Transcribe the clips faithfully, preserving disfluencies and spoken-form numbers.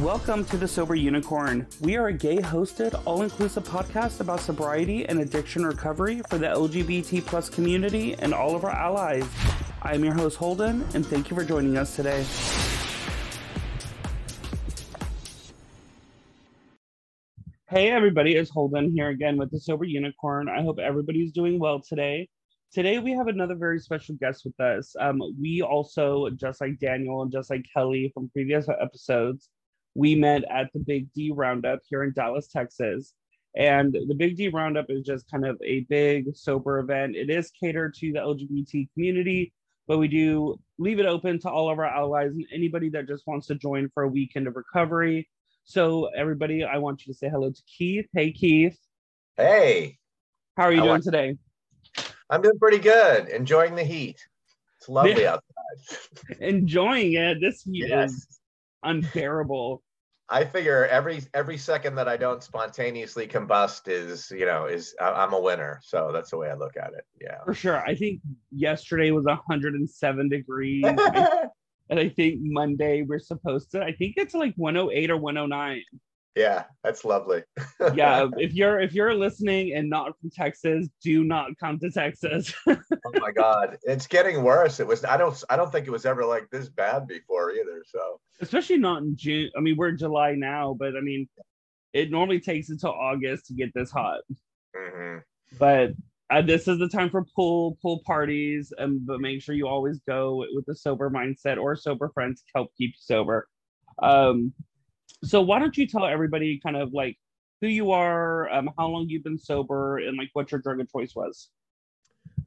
Welcome to the Sober Unicorn. We are a gay-hosted, all-inclusive podcast about sobriety and addiction recovery for the L G B T plus community and all of our allies. I am your host, Holden, and thank you for joining us today. Hey, everybody, it's Holden here again with the Sober Unicorn. I hope everybody's doing well today. Today, we have another very special guest with us. Um, we also, just like Daniel and just like Kelly from previous episodes, we met at the Big D Roundup here in Dallas, Texas. And the Big D Roundup is just kind of a big sober event. It is catered to the L G B T community, but we do leave it open to all of our allies and anybody that just wants to join for a weekend of recovery. So everybody, I want you to say hello to Keith. Hey, Keith. Hey. How are you I doing want- today? I'm doing pretty good. Enjoying the heat. It's lovely yeah. outside. Enjoying it. This heat yes. is unbearable. I figure every every second that I don't spontaneously combust is, you know, is I'm a winner. So that's the way I look at it. Yeah. For sure. I think yesterday was one hundred seven degrees. And I think Monday we're supposed to, I think it's like one oh eight or one oh nine. Yeah, that's lovely. yeah, if you're if you're listening and not from Texas, do not come to Texas. Oh my God, it's getting worse. It was I don't I don't think it was ever like this bad before either. So especially not in June. I mean, we're in July now, but I mean, it normally takes until August to get this hot. Mm-hmm. But uh, this is the time for pool pool parties, and but make sure you always go with a sober mindset or sober friends to help keep you sober. Um. So why don't you tell everybody kind of like who you are, um, how long you've been sober, and like what your drug of choice was?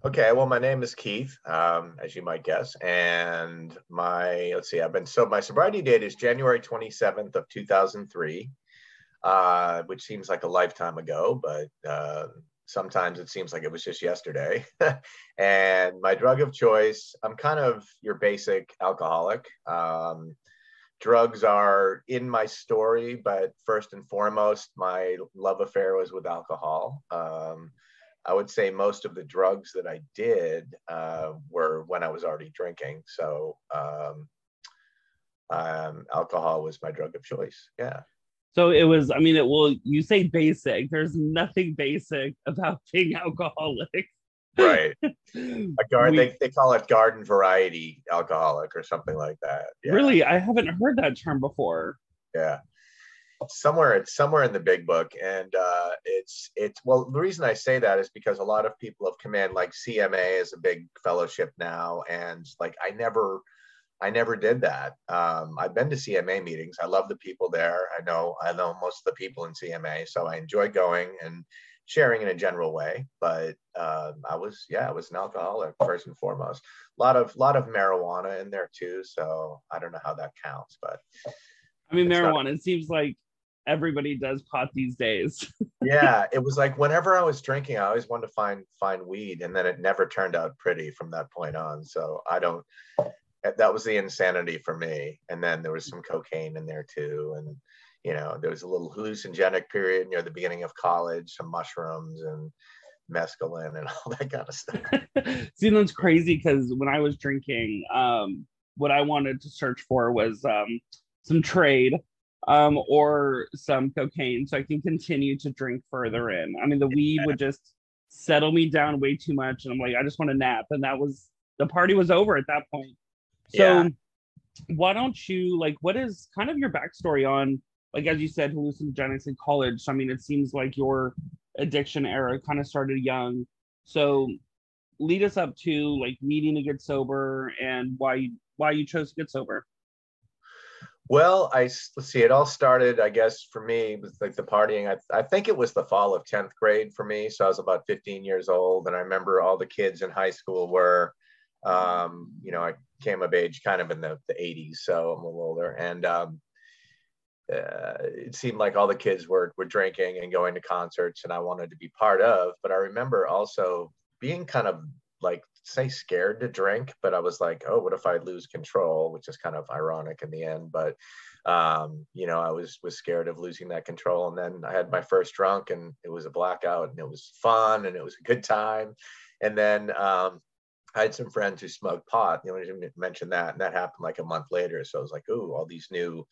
Okay, well, my name is Keith, um, as you might guess, and my let's see, I've been so my sobriety date is January twenty-seventh of two thousand three, uh, which seems like a lifetime ago, but uh, sometimes it seems like it was just yesterday. And my drug of choice, I'm kind of your basic alcoholic. Um, Drugs are in my story, but first and foremost, my love affair was with alcohol. Um, I would say most of the drugs that I did uh, were when I was already drinking. So um, um, alcohol was my drug of choice. Yeah. So it was, I mean, it will, you say basic, there's nothing basic about being alcoholic. Right. A garden, we, they, they call it garden variety alcoholic or something like that. Yeah. Really? I haven't heard that term before. Yeah. Somewhere it's somewhere in the big book. And uh, it's, it's, well, the reason I say that is because a lot of people have come in, like C M A is a big fellowship now. And like, I never, I never did that. Um, I've been to C M A meetings. I love the people there. I know, I know most of the people in C M A, so I enjoy going and sharing in a general way, but um, I was, yeah, I was an alcoholic first and foremost. A lot of, lot of marijuana in there too, so I don't know how that counts, but. I mean, marijuana, not... it seems like everybody does pot these days. Yeah, it was like whenever I was drinking, I always wanted to find find weed, and then it never turned out pretty from that point on, so I don't, that was the insanity for me. And then there was some cocaine in there too, and you know, there was a little hallucinogenic period near the beginning of college, some mushrooms and mescaline and all that kind of stuff. See, that's crazy because when I was drinking, um, what I wanted to search for was um, some trade um, or some cocaine so I can continue to drink further in. I mean, the weed yeah. would just settle me down way too much. And I'm like, I just want to nap. And that was, the party was over at that point. So yeah. why don't you, like, what is kind of your backstory on, like, as you said, hallucinogenics in college. So, I mean, it seems like your addiction era kind of started young. So lead us up to like needing to get sober and why you, why you chose to get sober. Well, I, let's see, it all started, I guess, for me, with like the partying. I, I think it was the fall of tenth grade for me. So I was about fifteen years old. And I remember all the kids in high school were, um, you know, I came of age kind of in the, the eighties. So I'm a little older. And, um, Uh, it seemed like all the kids were were drinking and going to concerts, and I wanted to be part of. But I remember also being kind of like, say, scared to drink. But I was like, oh, what if I lose control? Which is kind of ironic in the end. But um, you know, I was was scared of losing that control. And then I had my first drunk, and it was a blackout, and it was fun, and it was a good time. And then um, I had some friends who smoked pot. You know, you mentioned that, and that happened like a month later. So I was like, ooh, all these new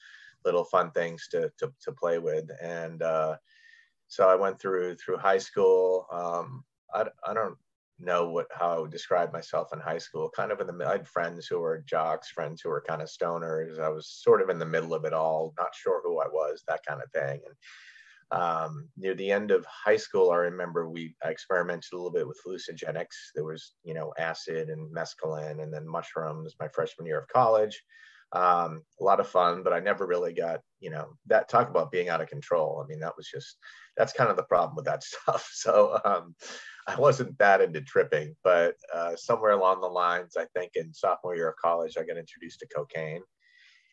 little fun things to to, to play with. And uh, so I went through through high school. Um, I, I don't know what how I would describe myself in high school. Kind of in the I had friends who were jocks, friends who were kind of stoners. I was sort of in the middle of it all, not sure who I was, that kind of thing. And um, near the end of high school, I remember we I experimented a little bit with hallucinogenics. There was, you know, acid and mescaline, and then mushrooms my freshman year of college. Um, a lot of fun, but I never really got, you know, that talk about being out of control. I mean, that was just, that's kind of the problem with that stuff. So um, I wasn't that into tripping, but uh, somewhere along the lines, I think in sophomore year of college, I got introduced to cocaine.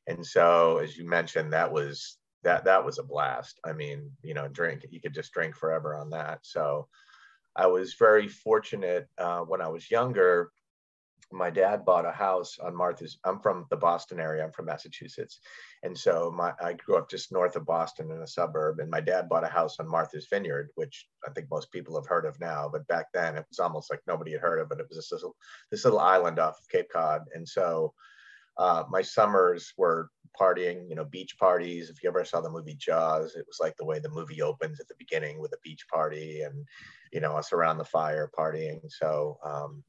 And so, as you mentioned, that was, that, that was a blast. I mean, you know, drink, you could just drink forever on that. So I was very fortunate uh, when I was younger. My dad bought a house on Martha's. I'm from the Boston area. I'm from Massachusetts. And so my, I grew up just north of Boston in a suburb, and my dad bought a house on Martha's Vineyard, which I think most people have heard of now, but back then it was almost like nobody had heard of it. It was this little, this little island off Cape Cod. And so uh, my summers were partying, you know, beach parties. If you ever saw the movie Jaws, it was like the way the movie opens at the beginning with a beach party and, you know, us around the fire partying. So, um,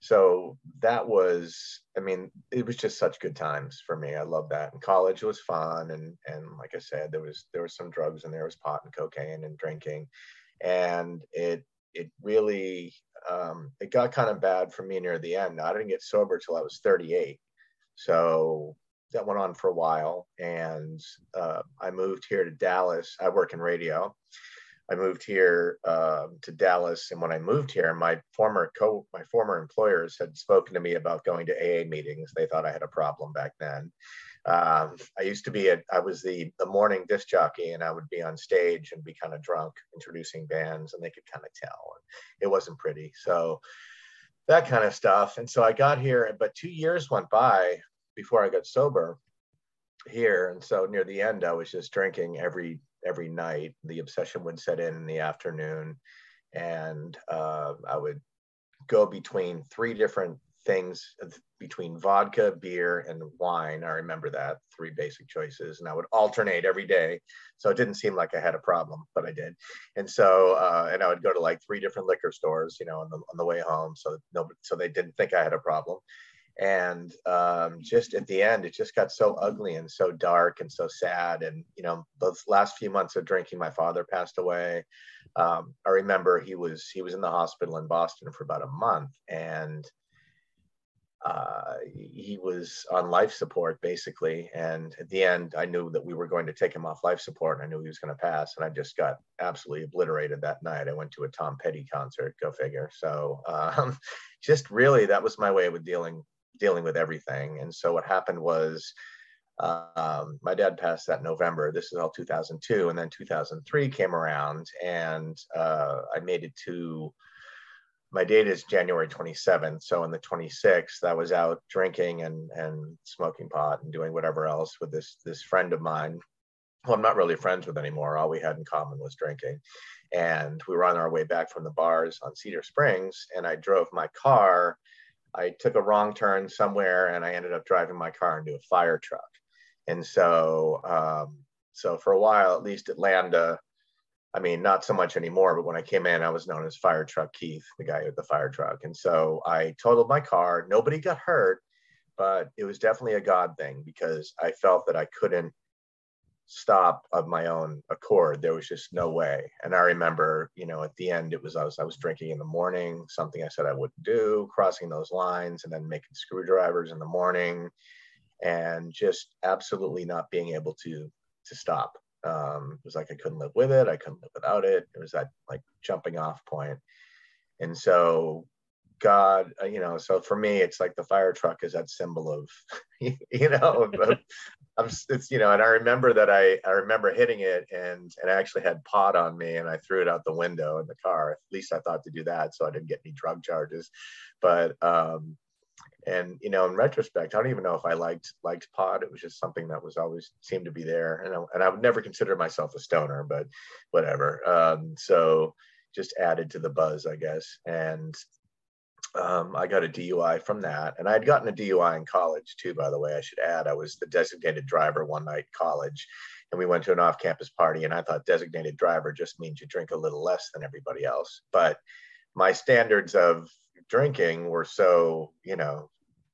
So that was, I mean, it was just such good times for me. I loved that. And college was fun. And and like I said, there was there was some drugs, and there was pot and cocaine and drinking. And it it really, um, it got kind of bad for me near the end. I didn't get sober till I was thirty-eight. So that went on for a while. And uh, I moved here to Dallas. I work in radio. I moved here uh, to Dallas, and when I moved here, my former co my former employers had spoken to me about going to A A meetings. They thought I had a problem back then. Um, I used to be a, I was the the morning disc jockey, and I would be on stage and be kind of drunk, introducing bands, and they could kind of tell. It wasn't pretty, so that kind of stuff. And so I got here, but two years went by before I got sober here, and so near the end, I was just drinking every. every night. The obsession would set in in the afternoon, and uh, I would go between three different things, between vodka, beer, and wine. I remember that, three basic choices, and I would alternate every day. So it didn't seem like I had a problem, but I did. And so, uh, and I would go to like three different liquor stores, you know, on the, on the way home. So nobody, so they didn't think I had a problem. And um, just at the end, it just got so ugly and so dark and so sad. And, you know, those last few months of drinking, my father passed away. Um, I remember he was he was in the hospital in Boston for about a month, and uh, he was on life support, basically. And at the end, I knew that we were going to take him off life support, and I knew he was going to pass. And I just got absolutely obliterated that night. I went to a Tom Petty concert, go figure. So um, just really, that was my way of dealing dealing with everything. And so what happened was, uh, um, my dad passed that November. This is all two thousand two. And then two thousand three came around, and uh, I made it to, my date is January twenty-seventh. So on the twenty-sixth, I was out drinking and, and smoking pot and doing whatever else with this, this friend of mine, who I'm not really friends with anymore. All we had in common was drinking. And we were on our way back from the bars on Cedar Springs, and I drove my car. I took a wrong turn somewhere, and I ended up driving my car into a fire truck. And so, um, so for a while, at least at Lambda, I mean, not so much anymore, but when I came in, I was known as Fire Truck Keith, the guy with the fire truck. And so I totaled my car. Nobody got hurt, but it was definitely a God thing, because I felt that I couldn't stop of my own accord. There was just no way. And I remember, you know, at the end, it was I was I was drinking in the morning, something I said I wouldn't do, crossing those lines, and then making screwdrivers in the morning, and just absolutely not being able to to stop. Um, it was like I couldn't live with it. I couldn't live without it. It was that like jumping off point. And so, God, you know, so for me, it's like the fire truck is that symbol of, you know, of, I'm, it's, you know, and I remember that I, I remember hitting it, and, and I actually had pot on me, and I threw it out the window in the car. At least I thought to do that, so I didn't get any drug charges. But, um, and, you know, in retrospect, I don't even know if I liked, liked pot. It was just something that was always seemed to be there. And I, and I would never consider myself a stoner, but whatever. Um, so just added to the buzz, I guess. And Um, I got a D U I from that, and I had gotten a D U I in college too, by the way, I should add. I was the designated driver one night in college, and we went to an off-campus party, and I thought designated driver just means you drink a little less than everybody else. But my standards of drinking were so, you know,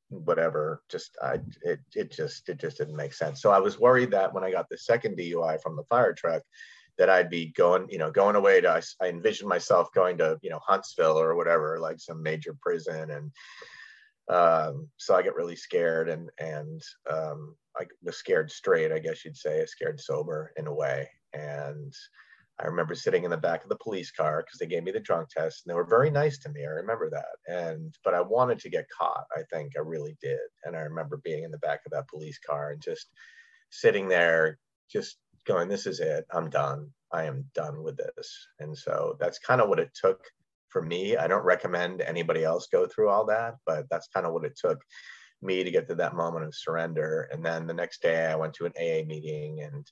whatever, just, I, it, it just, it just didn't make sense. So I was worried that when I got the second D U I from the fire truck, that I'd be going, you know, going away to, I, I envisioned myself going to, you know, Huntsville or whatever, like some major prison. And um, so I got really scared, and, and um, I was scared straight, I guess you'd say, scared sober in a way. And I remember sitting in the back of the police car because they gave me the drunk test, and they were very nice to me. I remember that. And, but I wanted to get caught. I think I really did. And I remember being in the back of that police car and just sitting there, just going, this is it, I'm done. I am done with this. And so that's kind of what it took for me. I don't recommend anybody else go through all that, but that's kind of what it took me to get to that moment of surrender. And then the next day I went to an A A meeting, and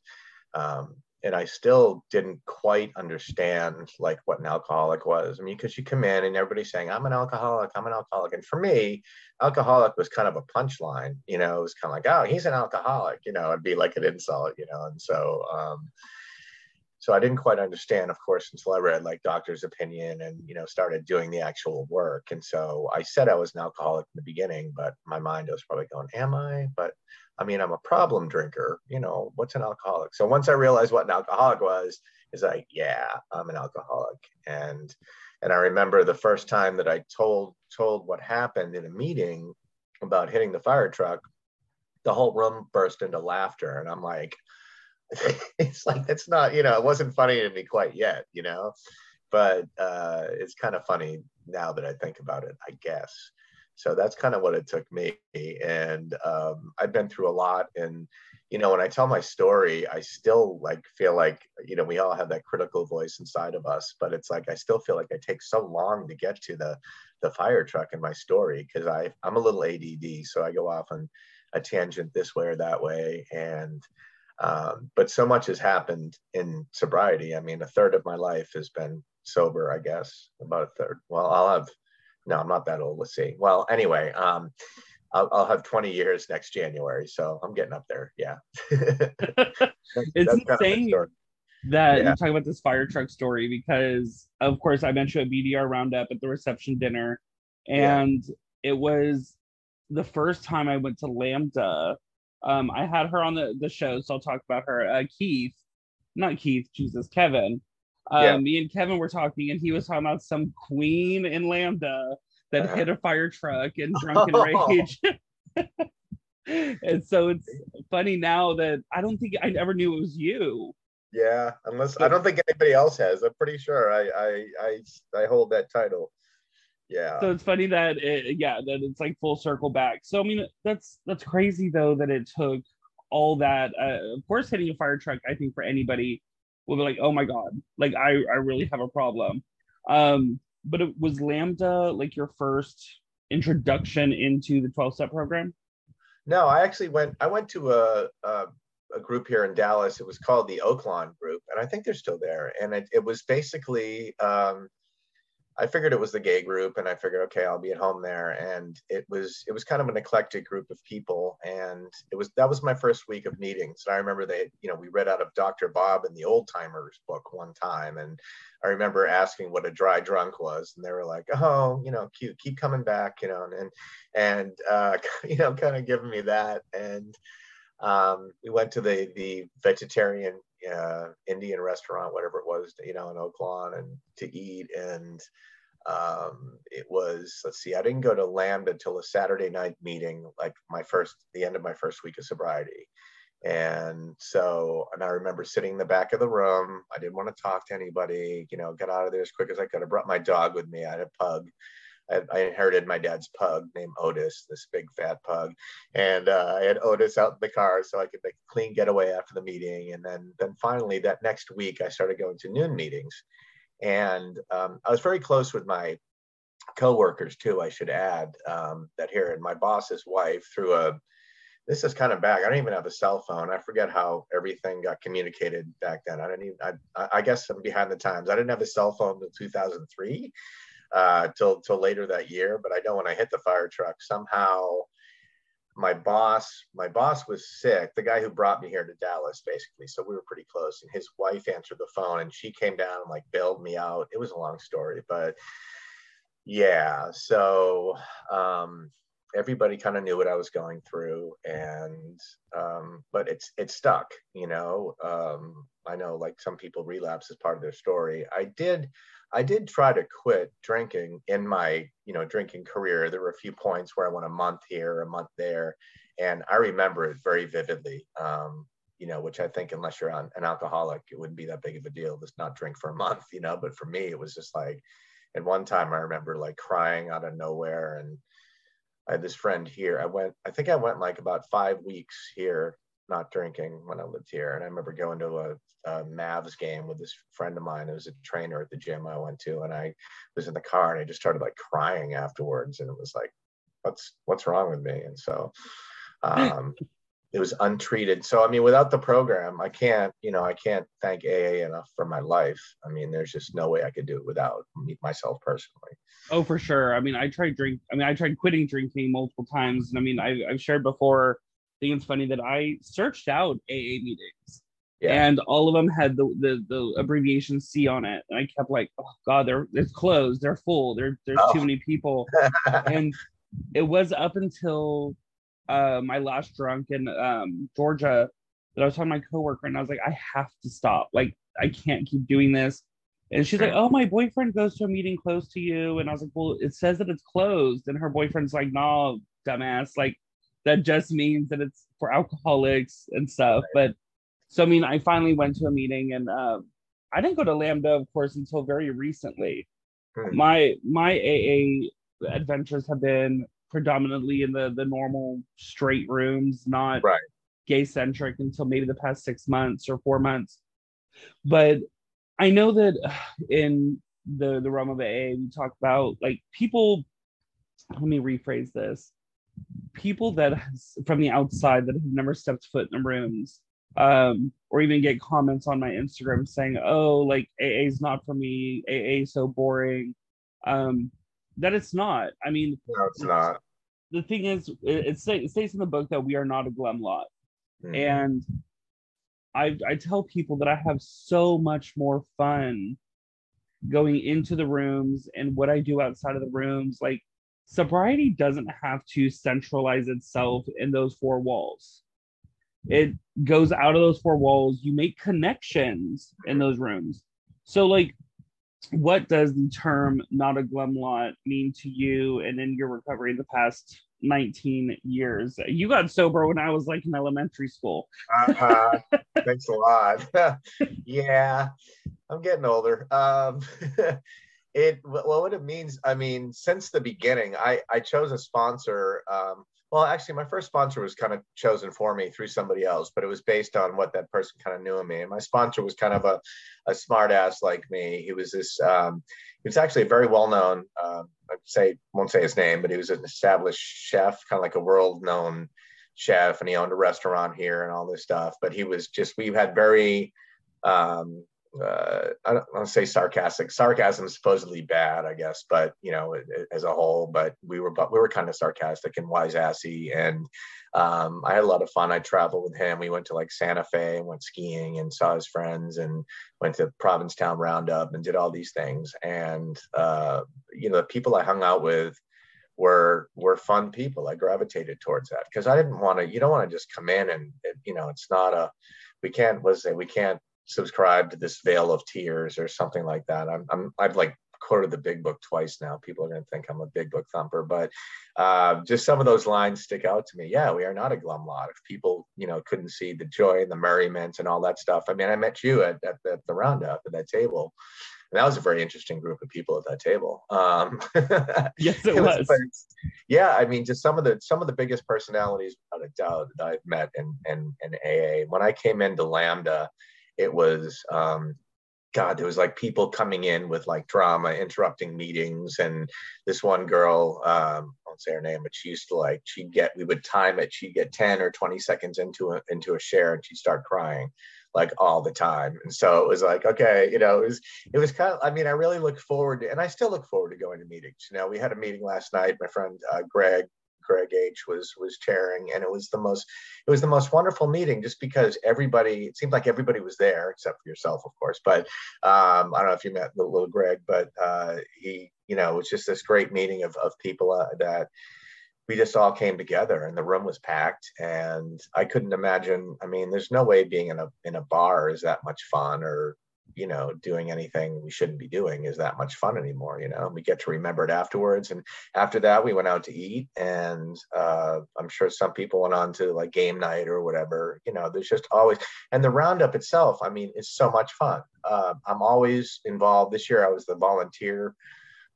um, and I still didn't quite understand like what an alcoholic was. I mean, because you come in and everybody's saying, I'm an alcoholic, I'm an alcoholic. And for me, alcoholic was kind of a punchline, you know, it was kind of like, oh, he's an alcoholic, you know, it'd be like an insult, you know? And so, um, so I didn't quite understand, of course, until I read like doctor's opinion and, you know, started doing the actual work. And so I said I was an alcoholic in the beginning, but my mind was probably going, am I? But I mean, I'm a problem drinker, you know, what's an alcoholic? So once I realized what an alcoholic was, it's like, yeah, I'm an alcoholic. And, and I remember the first time that I told, told what happened in a meeting about hitting the fire truck, the whole room burst into laughter. And I'm like, it's like, that's not, you know, it wasn't funny to me quite yet, you know, but uh, it's kind of funny now that I think about it, I guess. So that's kind of what it took me. And um, I've been through a lot. And, you know, when I tell my story, I still like feel like, you know, we all have that critical voice inside of us, but it's like, I still feel like I take so long to get to the, the fire truck in my story, because I I'm a little A D D. So I go off on a tangent this way or that way. And, um, but so much has happened in sobriety. I mean, a third of my life has been sober, I guess, about a third. Well, I'll have No, I'm not that old. Let's see. Well, anyway, um, I'll, I'll have twenty years next January. So I'm getting up there. Yeah. It's insane that yeah. You're talking about this fire truck story, because of course I've been to a B D R roundup at the reception dinner, and yeah. It was the first time I went to Lambda. Um, I had her on the, the show. So I'll talk about her. Uh, Keith, not Keith, Jesus, Kevin. Um, yeah. Me and Kevin were talking, and he was talking about some queen in Lambda that uh-huh. hit a fire truck in drunken oh. rage. And so it's funny now that I don't think I never knew it was you. Yeah, unless but, I don't think anybody else has. I'm pretty sure I I I, I hold that title. Yeah. So it's funny that it, yeah that it's like full circle back. So I mean that's that's crazy though that it took all that. Uh, of course, hitting a fire truck, I think for anybody. We'll be like, oh my God, like I, I really have a problem. Um, but it was Lambda like your first introduction into the twelve step program? No, I actually went, I went to a, a, a group here in Dallas. It was called the Oakland Group, and I think they're still there. And it, it was basically, um, I figured it was the gay group, and I figured, okay, I'll be at home there. And it was, it was kind of an eclectic group of people. And it was, that was my first week of meetings. And I remember they, you know, we read out of Doctor Bob and the Old Timers book one time. And I remember asking what a dry drunk was. And they were like, oh, you know, cute, keep coming back, you know, and, and, uh, you know, kind of giving me that. And um, we went to the, the vegetarian Uh, Indian restaurant, whatever it was, you know, in Oakland, and to eat. And um, it was, let's see, I didn't go to Lambda until a Saturday night meeting, like my first, the end of my first week of sobriety. And so, and I remember sitting in the back of the room. I didn't want to talk to anybody, you know, got out of there as quick as I could. I brought my dog with me. I had a pug. I inherited my dad's pug named Otis, this big fat pug, and uh, I had Otis out in the car so I could make a clean getaway after the meeting. And then, then finally that next week I started going to noon meetings, and um, I was very close with my coworkers too. I should add um, that here, and my boss's wife through a. This is kind of back. I don't even have a cell phone. I forget how everything got communicated back then. I didn't even. I, I guess I'm behind the times. I didn't have a cell phone until two thousand three. uh, till till later that year. But I know when I hit the fire truck, somehow my boss, my boss was sick, the guy who brought me here to Dallas, basically. So we were pretty close, and his wife answered the phone, and she came down and like bailed me out. It was a long story, but yeah. So um, everybody kind of knew what I was going through, and, um, but it's, it stuck, you know. um, I know like some people relapse as part of their story. I did, I did try to quit drinking in my, you know, drinking career. There were a few points where I went a month here, a month there, and I remember it very vividly, um, you know, which I think unless you're an alcoholic, it wouldn't be that big of a deal to not drink for a month, you know. But for me, it was just like, at one time I remember like crying out of nowhere. And I had this friend here. I went, I think I went like about five weeks here, not drinking when I lived here. And I remember going to a, a Mavs game with this friend of mine who was a trainer at the gym I went to. And I was in the car and I just started like crying afterwards. And it was like, what's, what's wrong with me? And so um, it was untreated. So, I mean, without the program, I can't, you know, I can't thank A A enough for my life. I mean, there's just no way I could do it without me, myself personally. Oh, for sure. I mean, I tried drink. I mean, I tried quitting drinking multiple times. And I mean, I, I've shared before, I think it's funny that I searched out A A meetings, yeah, and all of them had the, the the abbreviation C on it, and I kept like, oh god, they're it's closed, they're full, there there's oh. too many people, and it was up until uh, my last drunk in um, Georgia that I was talking to my coworker, and I was like, I have to stop, like I can't keep doing this, and she's like, oh, my boyfriend goes to a meeting close to you, and I was like, well, it says that it's closed, and her boyfriend's like, no, dumbass, like. That just means that it's for alcoholics and stuff. But so, I mean, I finally went to a meeting, and um, I didn't go to Lambda, of course, until very recently. Hmm. My my A A adventures have been predominantly in the, the normal straight rooms, not right. gay-centric until maybe the past six months or four months. But I know that in the, the realm of A A, we talk about, like, people, let me rephrase this. People that has, from the outside that have never stepped foot in the rooms, um, or even get comments on my Instagram saying, oh, like A A is not for me, A A is so boring, um, that it's not. I mean, no, it's not. The thing is, it, it, say, it states in the book that we are not a glum lot. Mm-hmm. And I, I tell people that I have so much more fun going into the rooms and what I do outside of the rooms. Like, sobriety doesn't have to centralize itself in those four walls. It goes out of those four walls. You make connections in those rooms. So, like, what does the term not a glumlot mean to you and in your recovery in the past nineteen years? You got sober when I was, like, in elementary school. Uh-huh. Thanks a lot. Yeah, I'm getting older. Um It well, what it means, I mean, since the beginning, I, I chose a sponsor. Um, well, actually, my first sponsor was kind of chosen for me through somebody else, but it was based on what that person kind of knew of me. And my sponsor was kind of a, a smart ass like me. He was this, um, he was actually a very well-known, um, I'd say, won't say his name, but he was an established chef, kind of like a world-known chef, and he owned a restaurant here and all this stuff. But he was just, we had very, um, Uh, I don't want to say sarcastic. Sarcasm is supposedly bad, I guess, but you know, it, it, as a whole. But we were, but we were kind of sarcastic and wise assy, and um, I had a lot of fun. I traveled with him. We went to like Santa Fe and went skiing and saw his friends and went to Provincetown Roundup and did all these things. And uh, you know, the people I hung out with were were fun people. I gravitated towards that because I didn't want to. You don't want to just come in and it, you know, it's not a. We can't. Let's say we can't subscribe to this veil of tears or something like that. I'm, I'm, I've like quoted the big book twice now. People are going to think I'm a big book thumper, but uh, just some of those lines stick out to me. Yeah, we are not a glum lot. If people, you know, couldn't see the joy and the merriment and all that stuff. I mean, I met you at, at, at the Roundup at that table. And that was a very interesting group of people at that table. Um, yes, it, it was. was. Yeah, I mean, just some of the some of the biggest personalities, without a doubt, that I've met in, in, in A A. When I came into Lambda, it was, um, God, there was like people coming in with like drama, interrupting meetings. And this one girl, um, I won't say her name, but she used to like, she'd get, we would time it. She'd get ten or twenty seconds into a, into a share and she'd start crying. like all the time. And so it was like, okay, you know, it was, it was kind of, I mean, I really look forward to, and I still look forward to going to meetings. You know, we had a meeting last night, my friend, uh, Greg, Greg H was, was chairing, and it was the most, it was the most wonderful meeting just because everybody, it seemed like everybody was there except for yourself, of course. But um, I don't know if you met the little Greg, but uh, he, you know, it was just this great meeting of, of people uh, that we just all came together, and the room was packed, and I couldn't imagine. I mean, there's no way being in a, in a bar is that much fun, or, you know, doing anything we shouldn't be doing is that much fun anymore. You know, we get to remember it afterwards. And after that, we went out to eat, and uh, I'm sure some people went on to like game night or whatever. You know, there's just always, and the roundup itself, I mean, it's so much fun. Uh, I'm always involved. This year I was the volunteer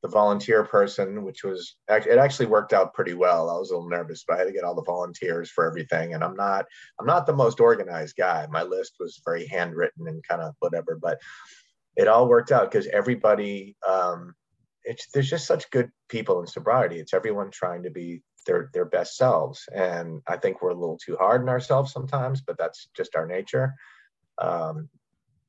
the volunteer person, which was, it actually worked out pretty well. I was a little nervous, but I had to get all the volunteers for everything. And I'm not, I'm not the most organized guy. My list was very handwritten and kind of whatever, but it all worked out because everybody, um, it's, there's just such good people in sobriety. It's everyone trying to be their, their best selves. And I think we're a little too hard on ourselves sometimes, but that's just our nature. Um,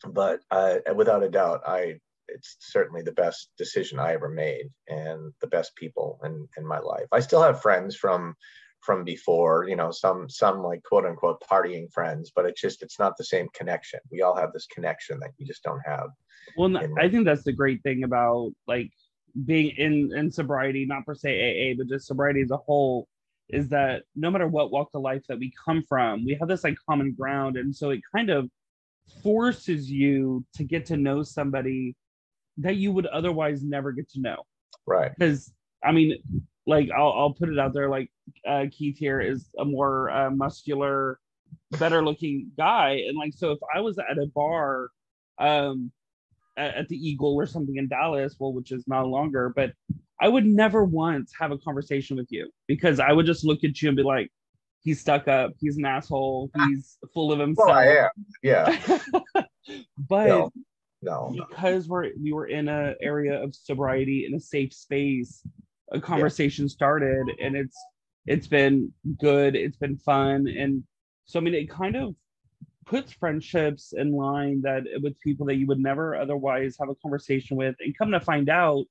but I, without a doubt, I, it's certainly the best decision I ever made, and the best people in, in my life. I still have friends from, from before, you know, some, some like quote unquote partying friends, but it's just, it's not the same connection. We all have this connection that we just don't have. Well, in- I think that's the great thing about like being in, in sobriety, not per se A A, but just sobriety as a whole, is that no matter what walk of life that we come from, we have this like common ground. And so it kind of forces you to get to know somebody that you would otherwise never get to know. Right. Because, I mean, like, I'll, I'll put it out there, like, uh, Keith here is a more uh, muscular, better-looking guy. And, like, so if I was at a bar um, at, at the Eagle or something in Dallas, well, which is no longer, but I would never once have a conversation with you, because I would just look at you and be like, he's stuck up, he's an asshole, he's full of himself. Well, I am, yeah. But... No. No, because we're we were in an area of sobriety, in a safe space, a conversation yeah. started, and it's it's been good, it's been fun. And so, I mean, it kind of puts friendships in line that with people that you would never otherwise have a conversation with, and come to find out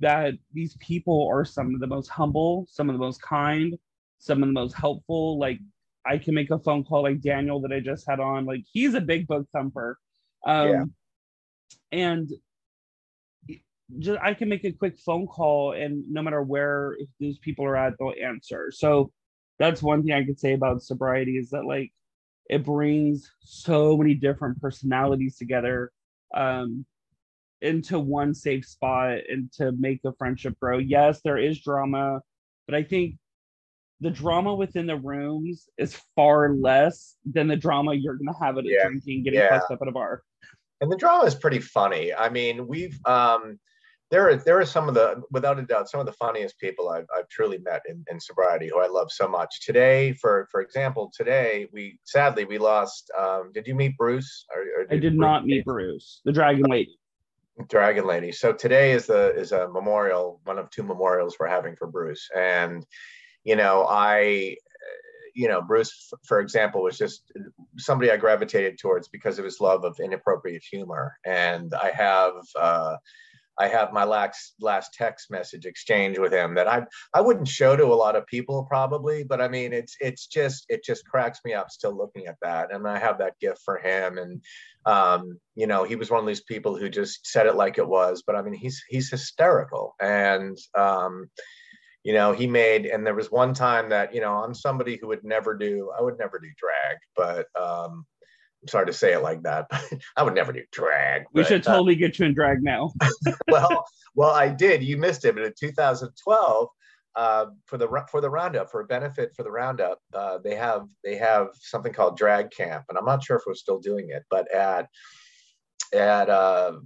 that these people are some of the most humble, some of the most kind, some of the most helpful. Like, I can make a phone call, like Daniel that I just had on, like he's a big book thumper. Um, yeah. And just, I can make a quick phone call, and no matter where those people are at, they'll answer. So that's one thing I could say about sobriety, is that like it brings so many different personalities together um, into one safe spot, and to make the friendship grow. Yes, there is drama, but I think the drama within the rooms is far less than the drama you're going to have at a yeah. drinking, getting yeah. fucked up at a bar. And the drama is pretty funny. I mean, we've, um, there are, there are some of the, without a doubt, some of the funniest people I've, I've truly met in, in sobriety, who I love so much. Today, for, for example, today, we, sadly, we lost, um, did you meet Bruce? Or, or did I did Bruce not meet Bruce, the Dragon Lady. Dragon Lady. So today is the, is a memorial, one of two memorials we're having for Bruce. And, you know, I, you know, Bruce, for example, was just somebody I gravitated towards because of his love of inappropriate humor. And I have, uh, I have my last, last text message exchange with him that I, I wouldn't show to a lot of people probably, but I mean, it's, it's just, it just cracks me up still looking at that. And I have that gift for him. And, um, you know, he was one of these people who just said it like it was, but I mean, he's, he's hysterical. And, um, you know, he made, and there was one time that, you know, I'm somebody who would never do, I would never do drag, but um, I'm sorry to say it like that, but I would never do drag. We but, should totally uh, get you in drag now. well, well, I did, you missed it, but in two thousand twelve, uh, for the for the Roundup, for a benefit for the Roundup, uh, they have they have something called Drag Camp, and I'm not sure if we're still doing it, but at, at uh,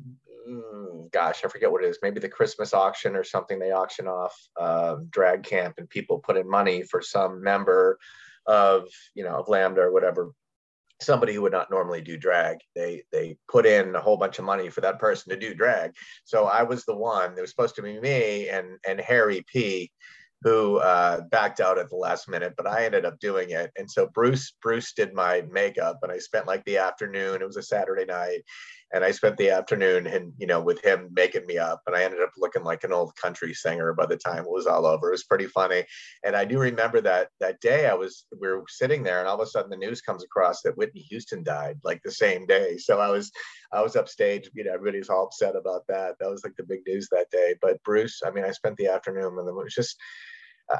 gosh, I forget what it is, maybe the Christmas auction or something, they auction off uh, drag camp, and people put in money for some member of, you know, of Lambda or whatever, somebody who would not normally do drag. They they put in a whole bunch of money for that person to do drag. So I was the one, it was supposed to be me and, and Harry P, who uh, backed out at the last minute, but I ended up doing it. And so Bruce, Bruce did my makeup, and I spent like the afternoon, it was a Saturday night, and I spent the afternoon and, you know, with him making me up, and I ended up looking like an old country singer by the time it was all over. It was pretty funny. And I do remember that that day I was, we were sitting there, and all of a sudden the news comes across that Whitney Houston died like the same day. So I was, I was upstage, you know, everybody's all upset about that. That was like the big news that day. But Bruce, I mean, I spent the afternoon, and it was just,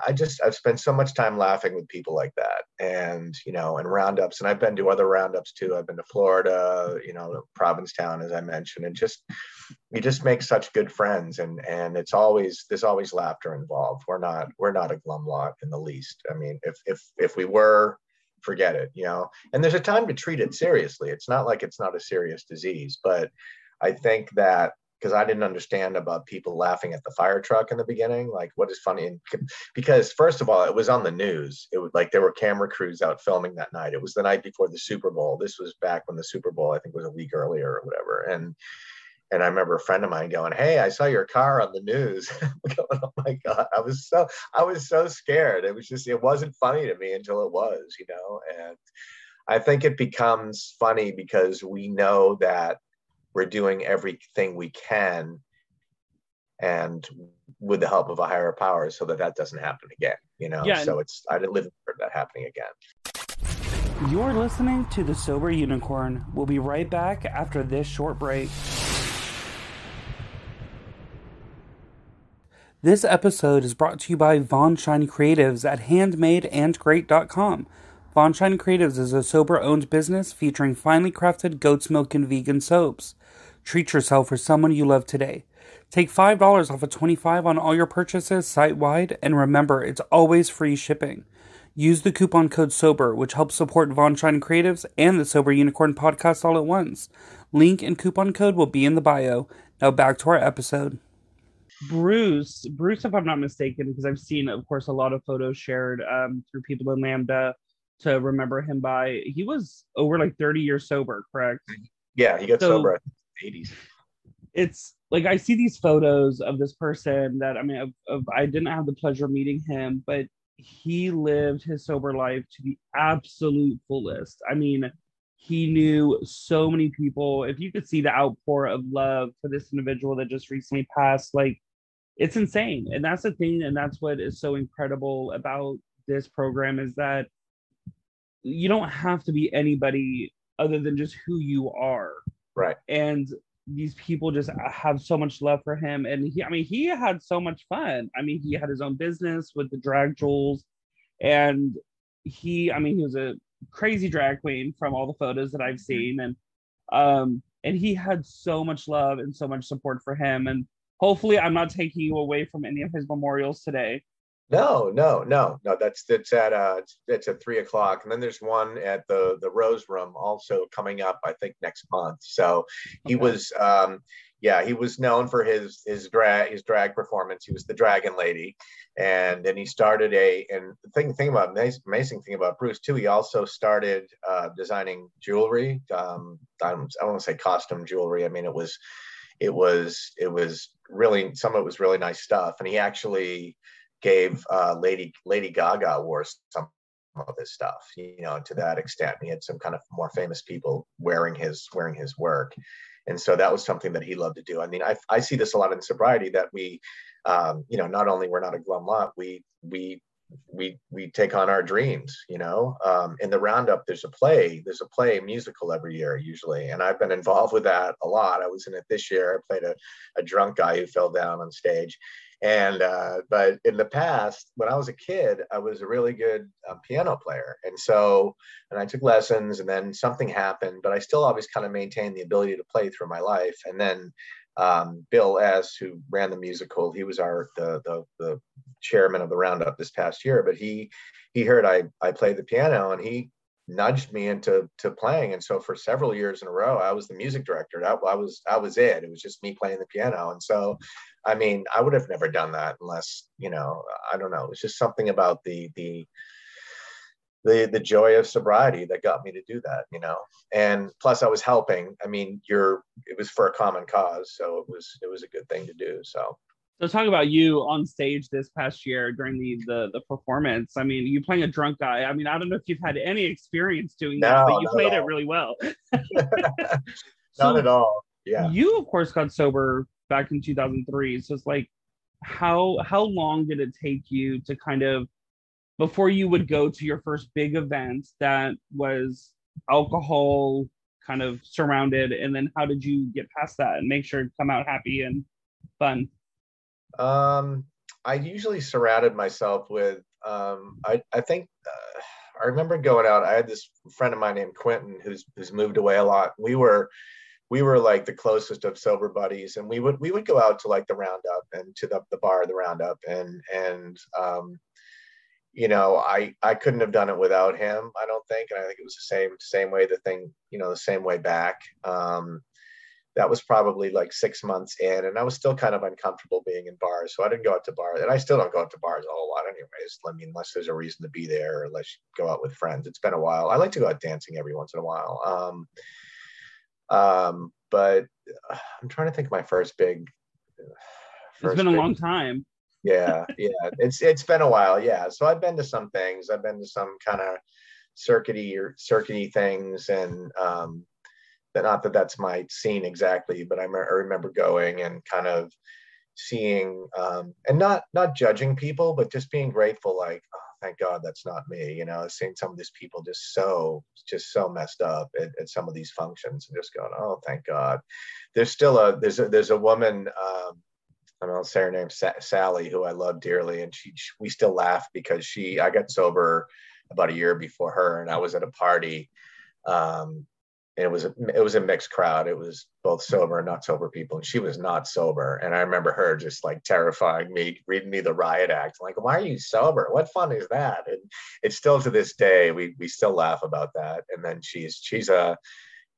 I just, I've spent so much time laughing with people like that, and, you know, and roundups, and I've been to other roundups too. I've been to Florida, you know, Provincetown, as I mentioned, and just, you just make such good friends, and, and it's always, there's always laughter involved. We're not, we're not a glum lot in the least. I mean, if, if, if we were, forget it, you know, and there's a time to treat it seriously. It's not like it's not a serious disease, but I think that, because I didn't understand about people laughing at the fire truck in the beginning. Like, what is funny? And because first of all, it was on the news. It was like there were camera crews out filming that night. It was the night before the Super Bowl. This was back when the Super Bowl, I think, was a week earlier or whatever. And and I remember a friend of mine going, "Hey, I saw your car on the news." I'm going, "Oh my God!" I was so I was so scared. It was just, it wasn't funny to me until it was, you know. And I think it becomes funny because we know that we're doing everything we can, and with the help of a higher power, so that that doesn't happen again, you know? Yeah, so it's, I didn't live for that happening again. You're listening to The Sober Unicorn. We'll be right back after this short break. This episode is brought to you by Vonshine Creatives at handmade and great dot com. Vonshine Creatives is a sober-owned business featuring finely crafted goat's milk and vegan soaps. Treat yourself for someone you love today. Take five dollars off of twenty-five dollars on all your purchases site-wide, and remember, it's always free shipping. Use the coupon code SOBER, which helps support Vonshine Creatives and the Sober Unicorn podcast all at once. Link and coupon code will be in the bio. Now back to our episode. Bruce, Bruce, if I'm not mistaken, because I've seen, of course, a lot of photos shared um, through people in Lambda to remember him by, he was over like thirty years sober, correct? Yeah, he got so, sober in the eighties. It's like, I see these photos of this person that, I mean, of, of, I didn't have the pleasure of meeting him, but he lived his sober life to the absolute fullest. I mean, he knew so many people. If you could see the outpour of love for this individual that just recently passed, like, it's insane. And that's the thing, and that's what is so incredible about this program, is that you don't have to be anybody other than just who you are. Right. And these people just have so much love for him. And he, I mean, he had so much fun. I mean, he had his own business with the drag jewels, and he, I mean, he was a crazy drag queen from all the photos that I've seen. And, um, and he had so much love and so much support for him. And hopefully I'm not taking you away from any of his memorials today. No, no, no, no. That's that's at uh, it's at three o'clock, and then there's one at the the Rose Room also coming up, I think, next month. So he okay. was, um, yeah, he was known for his his drag his drag performance. He was the Dragon Lady, and then he started a and the thing thing about amazing thing about Bruce too. He also started uh, designing jewelry. Um, I don't, I don't want to say costume jewelry. I mean, it was, it was, it was really, some of it was really nice stuff, and he actually gave uh, Lady Lady Gaga wore some of his stuff, you know, to that extent. He had some kind of more famous people wearing his wearing his work. And so that was something that he loved to do. I mean, I, I see this a lot in sobriety, that we, um, you know, not only we're not a glum lot, we we we we take on our dreams, you know. Um, in the Roundup, there's a play, there's a play musical every year usually. And I've been involved with that a lot. I was in it this year. I played a, a drunk guy who fell down on stage. And, uh, but in the past, when I was a kid, I was a really good uh, piano player. And so, and I took lessons, and then something happened, but I still always kind of maintained the ability to play through my life. And then um, Bill S, who ran the musical, he was our, the, the, the chairman of the Roundup this past year, but he, he heard I, I played the piano, and he nudged me into to playing. And so for several years in a row, I was the music director. I, I was, I was it, it was just me playing the piano. And so, I mean, I would have never done that unless, you know, I don't know. It's just something about the, the, the, the joy of sobriety that got me to do that, you know? And plus I was helping, I mean, you're, it was for a common cause. So it was, it was a good thing to do. So So talk about you on stage this past year during the, the the performance. I mean, you playing a drunk guy. I mean, I don't know if you've had any experience doing no, that, but you played it really well. Not so at all. Yeah. You, of course, got sober back in two thousand three. So it's like, how how long did it take you to kind of, before you would go to your first big event that was alcohol kind of surrounded, and then how did you get past that and make sure to come out happy and fun? Um, I usually surrounded myself with, um, I, I think, uh, I remember going out, I had this friend of mine named Quentin, who's, who's moved away a lot. We were, we were like the closest of sober buddies, and we would, we would go out to like the Roundup and to the, the bar, the Roundup. And, and, um, you know, I, I couldn't have done it without him, I don't think. And I think it was the same, same way, the thing, you know, the same way back. Um, That was probably like six months in, and I was still kind of uncomfortable being in bars. So I didn't go out to bars, and I still don't go out to bars a whole lot anyways. I mean, unless there's a reason to be there, or unless you go out with friends. It's been a while. I like to go out dancing every once in a while. Um, um, but I'm trying to think of my first big. First it's been a big, long time. Yeah. Yeah. it's, it's been a while. Yeah. So I've been to some things. I've been to some kind of circuity or circuity things. And, um, not that that's my scene exactly, but I, me- I remember going and kind of seeing um, and not not judging people, but just being grateful, like, oh, thank God that's not me. You know, seeing some of these people just so, just so messed up at, at some of these functions, and just going, oh, thank God. There's still a, there's a, there's a woman, um, I don't know, say her name, Sa- Sally, who I love dearly. And she, she, we still laugh because she, I got sober about a year before her, and I was at a party. Um, And it was a, it was a mixed crowd. It was both sober and not sober people, and she was not sober. And I remember her just like terrifying me, reading me the riot act, like, "Why are you sober? What fun is that?" And it's still to this day we we still laugh about that. And then she's she's a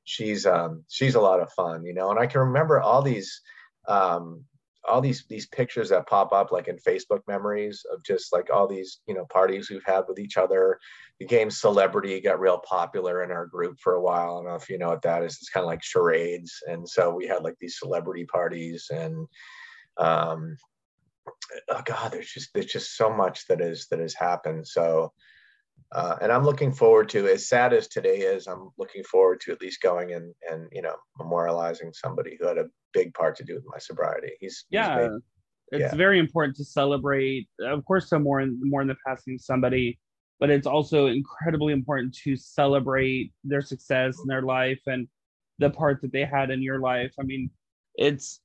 she's um she's a lot of fun, you know. And I can remember all these um all these these pictures that pop up like in Facebook memories of just like all these, you know, parties we've had with each other. The game Celebrity got real popular in our group for a while. I don't know if you know what that is. It's kind of like charades. And so we had like these celebrity parties, and um, oh God, there's just, there's just so much that is, that has happened. So, uh, and I'm looking forward to, as sad as today is, I'm looking forward to at least going and, and, you know, memorializing somebody who had a big part to do with my sobriety. He's, yeah, he's made, it's yeah. very important to celebrate, of course, so more and more in the passing of somebody, but it's also incredibly important to celebrate their success in their life and the part that they had in your life. I mean, it's,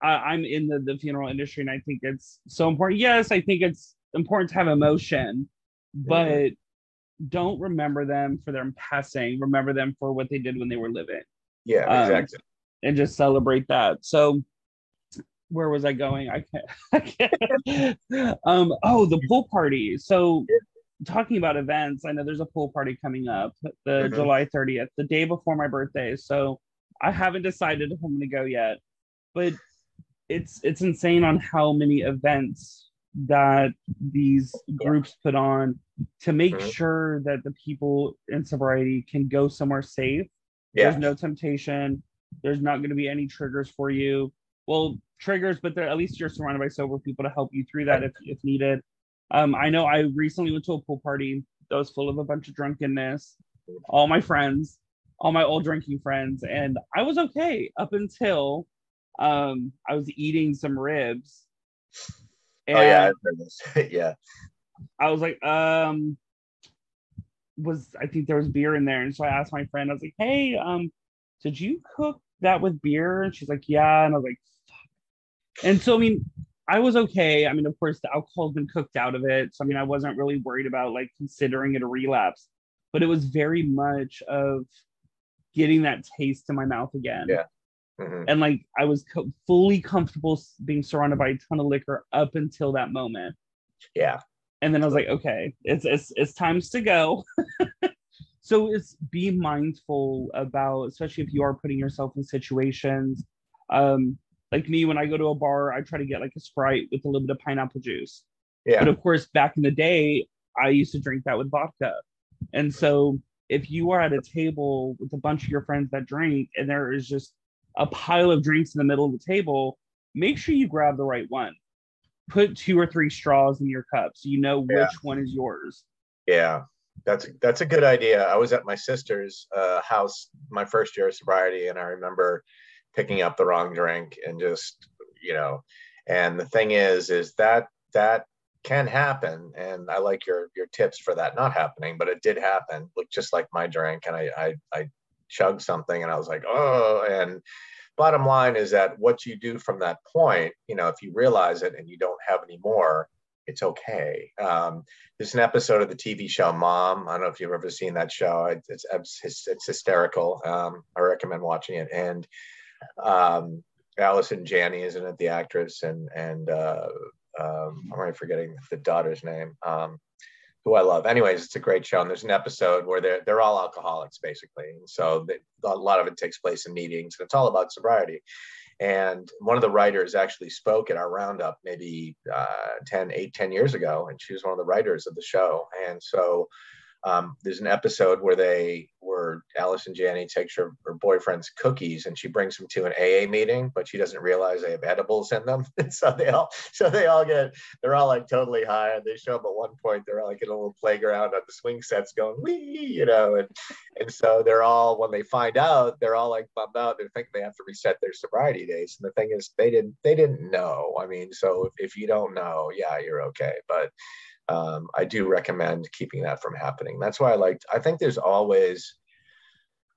I, I'm in the, the funeral industry, and I think it's so important. Yes, I think it's important to have emotion, but mm-hmm. don't remember them for their passing. Remember them for what they did when they were living. Yeah, um, exactly. And just celebrate that. So where was I going? I can't. I can't. um, oh, the pool party. So... Yeah. Talking about events, I know there's a pool party coming up the mm-hmm. July thirtieth, the day before my birthday. So I haven't decided if I'm going to go yet, but it's it's insane on how many events that these groups put on to make mm-hmm. sure that the people in sobriety can go somewhere safe. Yeah. There's no temptation. There's not going to be any triggers for you. Well, triggers, but at least you're surrounded by sober people to help you through that if, if needed. Um, I know I recently went to a pool party that was full of a bunch of drunkenness, all my friends, all my old drinking friends. And I was okay up until um, I was eating some ribs. And oh, yeah. I've heard this. yeah. I was like, um, was I think there was beer in there. And so I asked my friend, I was like, hey, um, did you cook that with beer? And she's like, yeah. And I was like, fuck. And so, I mean, I was okay. I mean, of course, the alcohol's been cooked out of it. So, I mean, I wasn't really worried about like considering it a relapse, but it was very much of getting that taste in my mouth again. Yeah. Mm-hmm. And like, I was co- fully comfortable being surrounded by a ton of liquor up until that moment. Yeah. And then I was like, okay, it's, it's, it's times to go. So it's be mindful about, especially if you are putting yourself in situations, um, like me, when I go to a bar, I try to get like a Sprite with a little bit of pineapple juice. Yeah. But of course, back in the day, I used to drink that with vodka. And so if you are at a table with a bunch of your friends that drink, and there is just a pile of drinks in the middle of the table, make sure you grab the right one. Put two or three straws in your cup so you know which yeah. one is yours. Yeah, that's a, that's a good idea. I was at my sister's uh, house my first year of sobriety, and I remember picking up the wrong drink and just, you know, and the thing is, is that that can happen. And I like your your tips for that not happening, but it did happen. Look, just like my drink, and I, I, I chugged something and I was like, oh, and bottom line is that what you do from that point, you know, if you realize it and you don't have any more, it's okay. Um, there's an episode of the T V show Mom. I don't know if you've ever seen that show. It, it's, it's it's hysterical. Um, I recommend watching it. And um, Allison Janney, isn't it, the actress? And and uh, um, I'm already forgetting the daughter's name, um, who I love. Anyways, it's a great show. And there's an episode where they're they're all alcoholics basically. And so they, a lot of it takes place in meetings, and it's all about sobriety. And one of the writers actually spoke at our roundup maybe uh, ten, eight, ten years ago. And she was one of the writers of the show. And so um, there's an episode where they where Allison Janney takes her, her boyfriend's cookies and she brings them to an A A meeting, but she doesn't realize they have edibles in them. so they all so they all get, they're all like totally high. And they show up at one point, they're all like in a little playground on the swing sets going, wee, you know. And, and so they're all, when they find out, they're all like bummed out. They think they have to reset their sobriety days. And the thing is, they didn't, they didn't know. I mean, so if, if you don't know, yeah, you're okay. But Um, I do recommend keeping that from happening. That's why I liked, I think there's always,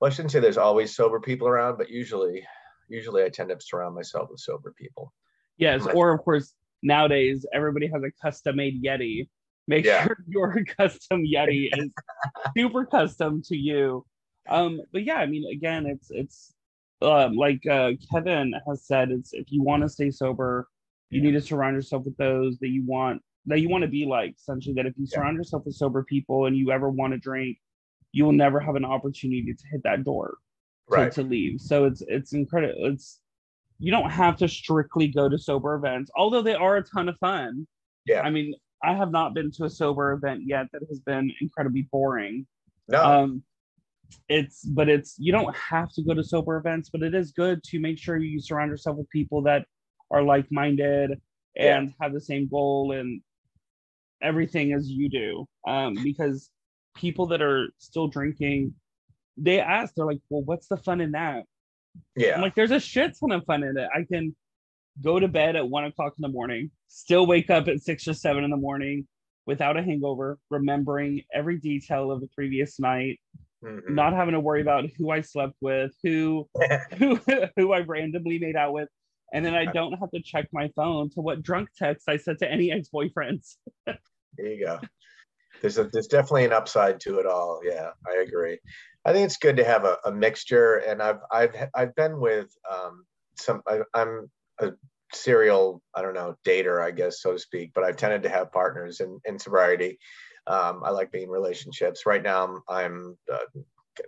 well, I shouldn't say there's always sober people around, but usually, usually I tend to surround myself with sober people. Yes. My, or of course, nowadays, everybody has a custom made Yeti. Make yeah. sure your custom Yeti is super custom to you. Um, but yeah, I mean, again, it's, it's uh, like uh, Kevin has said, it's if you want to stay sober, you yeah. need to surround yourself with those that you want. that you want to be like, essentially, that if you surround yeah. yourself with sober people and you ever want to drink, you will never have an opportunity to hit that door right. to, to leave. So it's, it's incredible. It's, you don't have to strictly go to sober events, although they are a ton of fun. Yeah. I mean, I have not been to a sober event yet that has been incredibly boring. No. Um, it's, but it's, you don't have to go to sober events, but it is good to make sure you surround yourself with people that are like-minded yeah. and have the same goal and everything as you do, um because people that are still drinking, they ask, they're like, well, what's the fun in that? Yeah, I'm like, there's a shit ton of fun in it. I can go to bed at one o'clock in the morning, still wake up at six or seven in the morning without a hangover, remembering every detail of the previous night, mm-hmm. not having to worry about who I slept with, who who who I randomly made out with. And then I don't have to check my phone to what drunk text I sent to any ex-boyfriends. There you go. There's a, there's definitely an upside to it all. Yeah, I agree. I think it's good to have a, a mixture. And I've I've I've been with um, some. I, I'm a serial, I don't know, dater, I guess, so to speak. But I've tended to have partners in in sobriety. Um, I like being in relationships. Right now, I'm. I'm uh,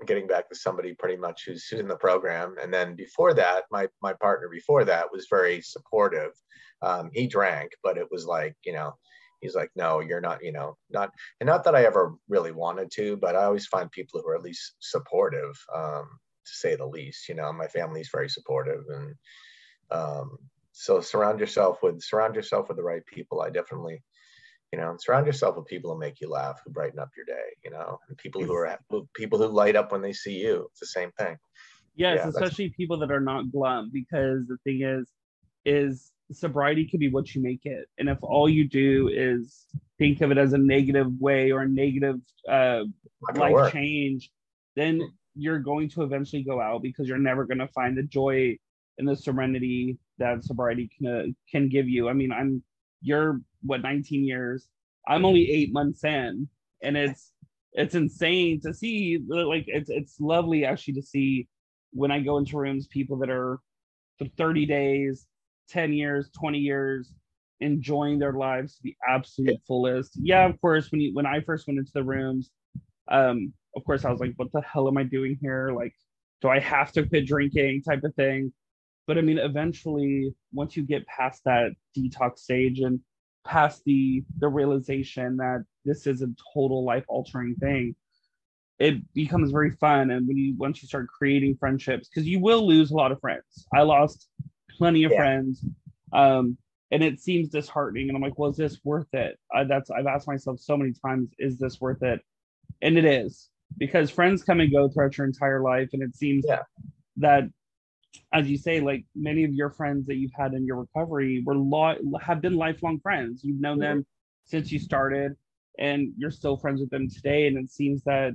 getting back to somebody pretty much who's in the program. And then before that, my my partner before that was very supportive. Um, he drank, but it was like, you know, he's like, no, you're not, you know, not, and not that I ever really wanted to, but I always find people who are at least supportive, um, to say the least. You know, my family's very supportive. And um, so surround yourself with, surround yourself with the right people. I definitely You know, surround yourself with people who make you laugh, who brighten up your day. You know, and people who are people who light up when they see you. It's the same thing. Yes, yeah, especially that's... people that are not glum, because the thing is, is sobriety can be what you make it. And if all you do is think of it as a negative way or a negative uh, life work. change, then mm-hmm. you're going to eventually go out, because you're never going to find the joy and the serenity that sobriety can uh, can give you. I mean, I'm you're. what, nineteen years? I'm only eight months in, and it's it's insane to see. Like, it's it's lovely actually to see when I go into rooms, people that are for thirty days, ten years, twenty years, enjoying their lives to the absolute fullest. Yeah, of course. When you when I first went into the rooms, um, of course I was like, what the hell am I doing here? Like, do I have to quit drinking? Type of thing. But I mean, eventually, once you get past that detox stage and past the the realization that this is a total life altering thing, it becomes very fun. And when you once you start creating friendships, because you will lose a lot of friends. I lost plenty of yeah. friends. Um, and it seems disheartening. And I'm like, well, is this worth it? I, that's I've asked myself so many times, is this worth it? And it is, because friends come and go throughout your entire life. And it seems yeah. that, as you say, like many of your friends that you've had in your recovery were lo- have been lifelong friends. You've known mm-hmm. them since you started, and you're still friends with them today. And it seems that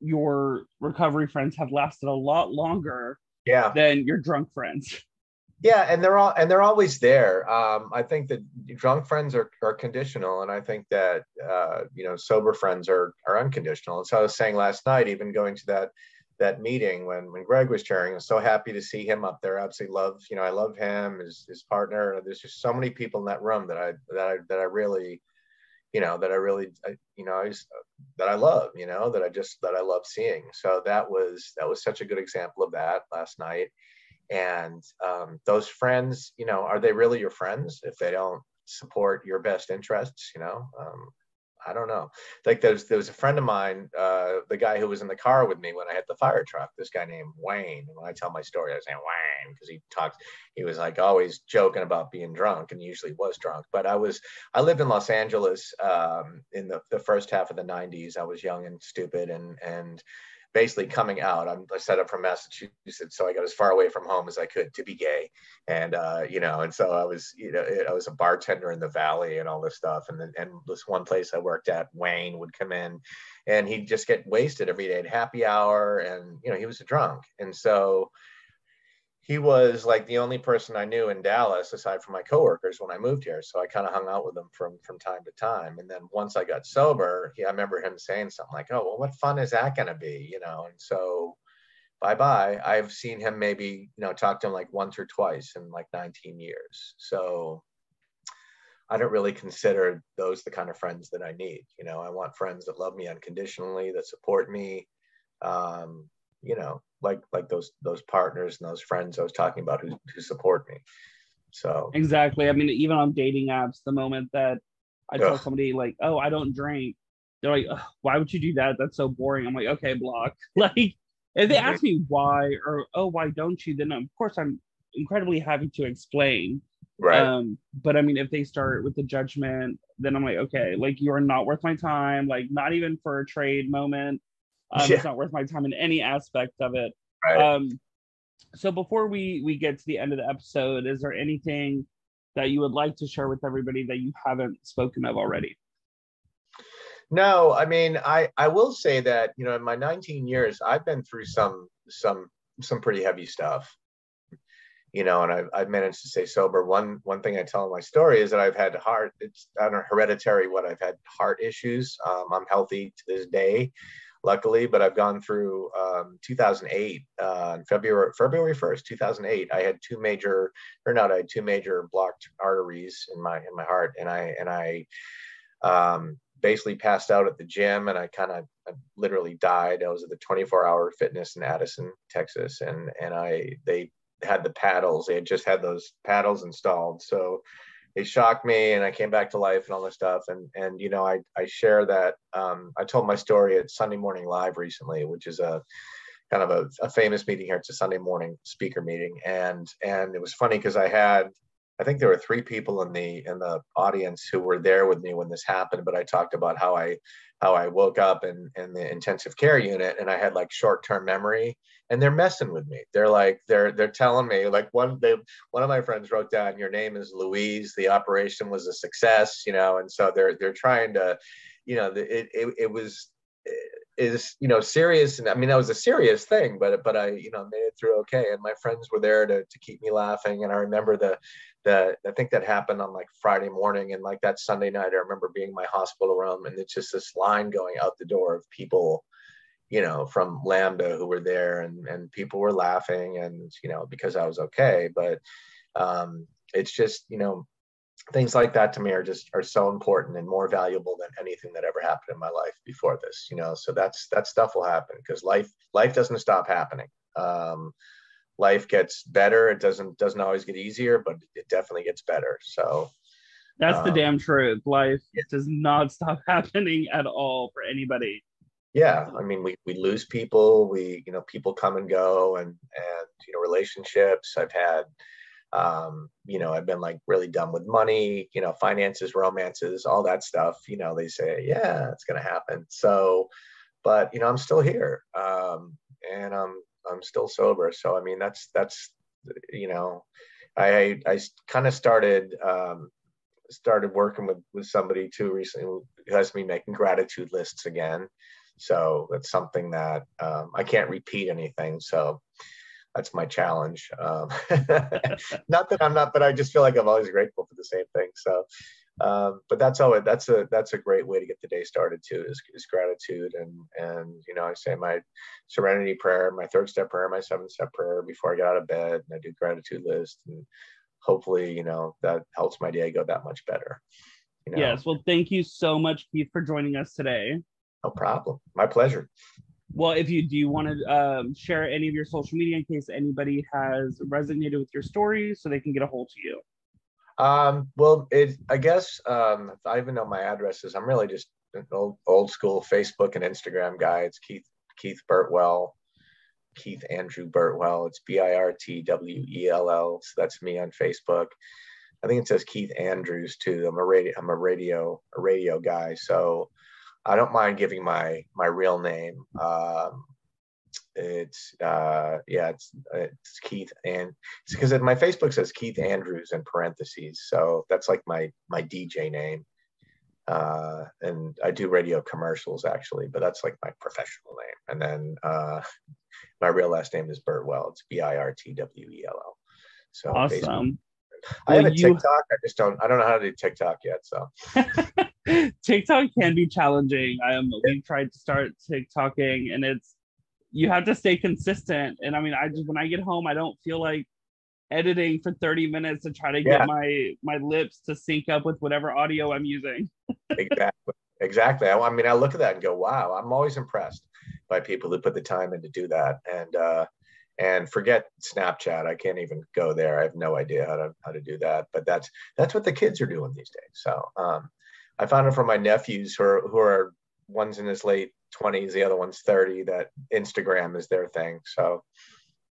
your recovery friends have lasted a lot longer yeah. than your drunk friends. Yeah, and they're all and they're always there. Um, I think that drunk friends are, are conditional, and I think that uh, you know sober friends are are unconditional. And so I was saying last night, even going to that that meeting when when Greg was chairing, I was so happy to see him up there. I absolutely love you know I love him, his his partner. There's just so many people in that room that I that I that I really you know that I really I, you know I just, that I love you know that I just that I love seeing. So that was that was such a good example of that last night. And um, those friends, you know, are they really your friends if they don't support your best interests? You know, um, I don't know. Like there's, there was a friend of mine, uh, the guy who was in the car with me when I had the fire truck, this guy named Wayne. And when I tell my story, I was saying Wayne, because he talks, he was like always joking about being drunk, and he usually was drunk. But I was, I lived in Los Angeles um, in the, the first half of the nineties. I was young and stupid and, and, basically coming out. I'm set up from Massachusetts, so I got as far away from home as I could to be gay. And, uh, you know, and so I was, you know, I was a bartender in the Valley and all this stuff. And then, and this one place I worked at, Wayne would come in and he'd just get wasted every day at happy hour. And, you know, he was a drunk. And so he was like the only person I knew in Dallas, aside from my coworkers, when I moved here. So I kind of hung out with him from, from time to time. And then once I got sober, he, I remember him saying something like, oh, well, what fun is that going to be? You know? And so bye-bye. I've seen him maybe, you know, talk to him like once or twice in like nineteen years. So I don't really consider those the kind of friends that I need. You know, I want friends that love me unconditionally, that support me. Um, you know, like, like those, those partners and those friends I was talking about who, who support me. So. Exactly. I mean, even on dating apps, the moment that I tell Ugh. somebody like, oh, I don't drink, they're like, why would you do that? That's so boring. I'm like, okay, block. Like if they ask me why, or, oh, why don't you? Then of course I'm incredibly happy to explain. Right. Um, but I mean, if they start with the judgment, then I'm like, okay, like you are not worth my time. Like not even for a trade moment. Um, yeah. It's not worth my time in any aspect of it. Right. Um, so before we, we get to the end of the episode, is there anything that you would like to share with everybody that you haven't spoken of already? No, I mean, I, I will say that, you know, in my nineteen years, I've been through some some some pretty heavy stuff, you know, and I've, I've managed to stay sober. One one thing I tell in my story is that I've had heart, it's I don't know, hereditary what I've had heart issues. Um, I'm healthy to this day, luckily, but I've gone through um, two thousand eight, uh, February February first, two thousand eight. I had two major, or not, I had two major blocked arteries in my in my heart, and I and I um, basically passed out at the gym, and I kind of literally died. I was at the twenty-four hour fitness in Addison, Texas, and and I they had the paddles. They had just had those paddles installed, so it shocked me, and I came back to life and all this stuff. And, and, you know, I, I share that, um, I told my story at Sunday Morning Live recently, which is a kind of a, a famous meeting here. It's a Sunday morning speaker meeting. And, and it was funny because I had, I think there were three people in the, in the audience who were there with me when this happened. But I talked about how I, how I woke up in, in the intensive care unit, and I had like short-term memory, and they're messing with me. They're like, they're, they're telling me like one, they, one of my friends wrote down, your name is Louise. The operation was a success, you know? And so they're, they're trying to, you know, it, it, it was, is, you know, serious. And I mean, that was a serious thing, but, but I, you know, made it through okay. And my friends were there to, to keep me laughing. And I remember the, the, I think that happened on like Friday morning, and like that Sunday night, I remember being in my hospital room, and it's just this line going out the door of people, you know, from Lambda who were there, and, and people were laughing, and, you know, because I was okay. But um, it's just, you know, things like that to me are just, are so important and more valuable than anything that ever happened in my life before this, you know? So that's, that stuff will happen, because life, life doesn't stop happening. Um, life gets better. It doesn't, doesn't always get easier, but it definitely gets better. So that's um, the damn truth. Life yeah. does not stop happening at all for anybody. Yeah. I mean, we, we lose people, we, you know, people come and go, and, and, you know, relationships. I've had Um, you know, I've been like really done with money, you know, finances, romances, all that stuff. You know, they say, yeah, it's going to happen. So, but, you know, I'm still here. Um, and I'm, I'm still sober. So, I mean, that's, that's, you know, I, I, I kind of started, um, started working with, with somebody too recently who has me making gratitude lists again. So that's something that, um, I can't repeat anything. So that's my challenge. Um, not that I'm not, but I just feel like I'm always grateful for the same thing. So, um, but that's always, that's a, that's a great way to get the day started too, is, is gratitude. And, and, you know, I say my serenity prayer, my third step prayer, my seven step prayer before I get out of bed, and I do gratitude list, and hopefully, you know, that helps my day go that much better. You know? Yes. Well, thank you so much, Keith, for joining us today. No problem. My pleasure. Well, if you do you want to um, share any of your social media in case anybody has resonated with your story so they can get a hold of you? Um, well, it, I guess um, I even know my addresses. I'm really just an old, old school Facebook and Instagram guy. It's Keith, Keith Burtwell, Keith Andrew Burtwell. It's B I R T W E L L. So that's me on Facebook. I think it says Keith Andrews too. I'm a radio, I'm a radio, a radio guy. So I don't mind giving my my real name. Um, it's uh, yeah, it's it's Keith, and it's because my Facebook says Keith Andrews in parentheses, so that's like my my D J name. Uh, and I do radio commercials actually, but that's like my professional name. And then uh, my real last name is Burtwell. It's B I R T W E L L. So awesome. Facebook. I well, have a TikTok. You... I just don't. I don't know how to do TikTok yet, so. TikTok can be challenging. Um, we tried to start TikToking, and it's you have to stay consistent. And I mean, I just when I get home, I don't feel like editing for thirty minutes to try to get yeah. my my lips to sync up with whatever audio I'm using. Exactly, exactly. I, I mean, I look at that and go, "Wow!" I'm always impressed by people who put the time in to do that. And uh, and forget Snapchat. I can't even go there. I have no idea how to how to do that. But that's that's what the kids are doing these days. So. Um, I found it from my nephews who are, who are one's in his late twenties, the other one's thirty, that Instagram is their thing. So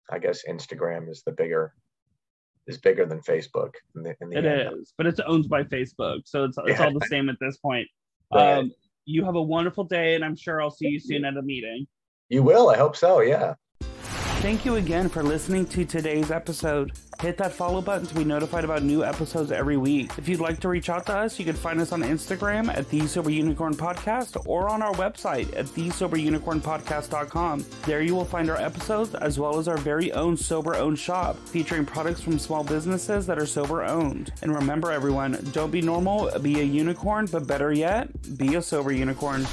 I guess Instagram is the bigger, is bigger than Facebook. In the, in the it end. Is, but it's owned by Facebook. So it's, it's yeah. all the same at this point. Right. Um, you have a wonderful day, and I'm sure I'll see you soon at a meeting. You will. I hope so. Yeah. Thank you again for listening to today's episode. Hit that follow button to be notified about new episodes every week. If you'd like to reach out to us, you can find us on Instagram at The Sober Unicorn Podcast or on our website at the sober unicorn podcast dot com. There you will find our episodes as well as our very own Sober Owned shop featuring products from small businesses that are sober owned. And remember everyone, don't be normal, be a unicorn, but better yet, be a sober unicorn.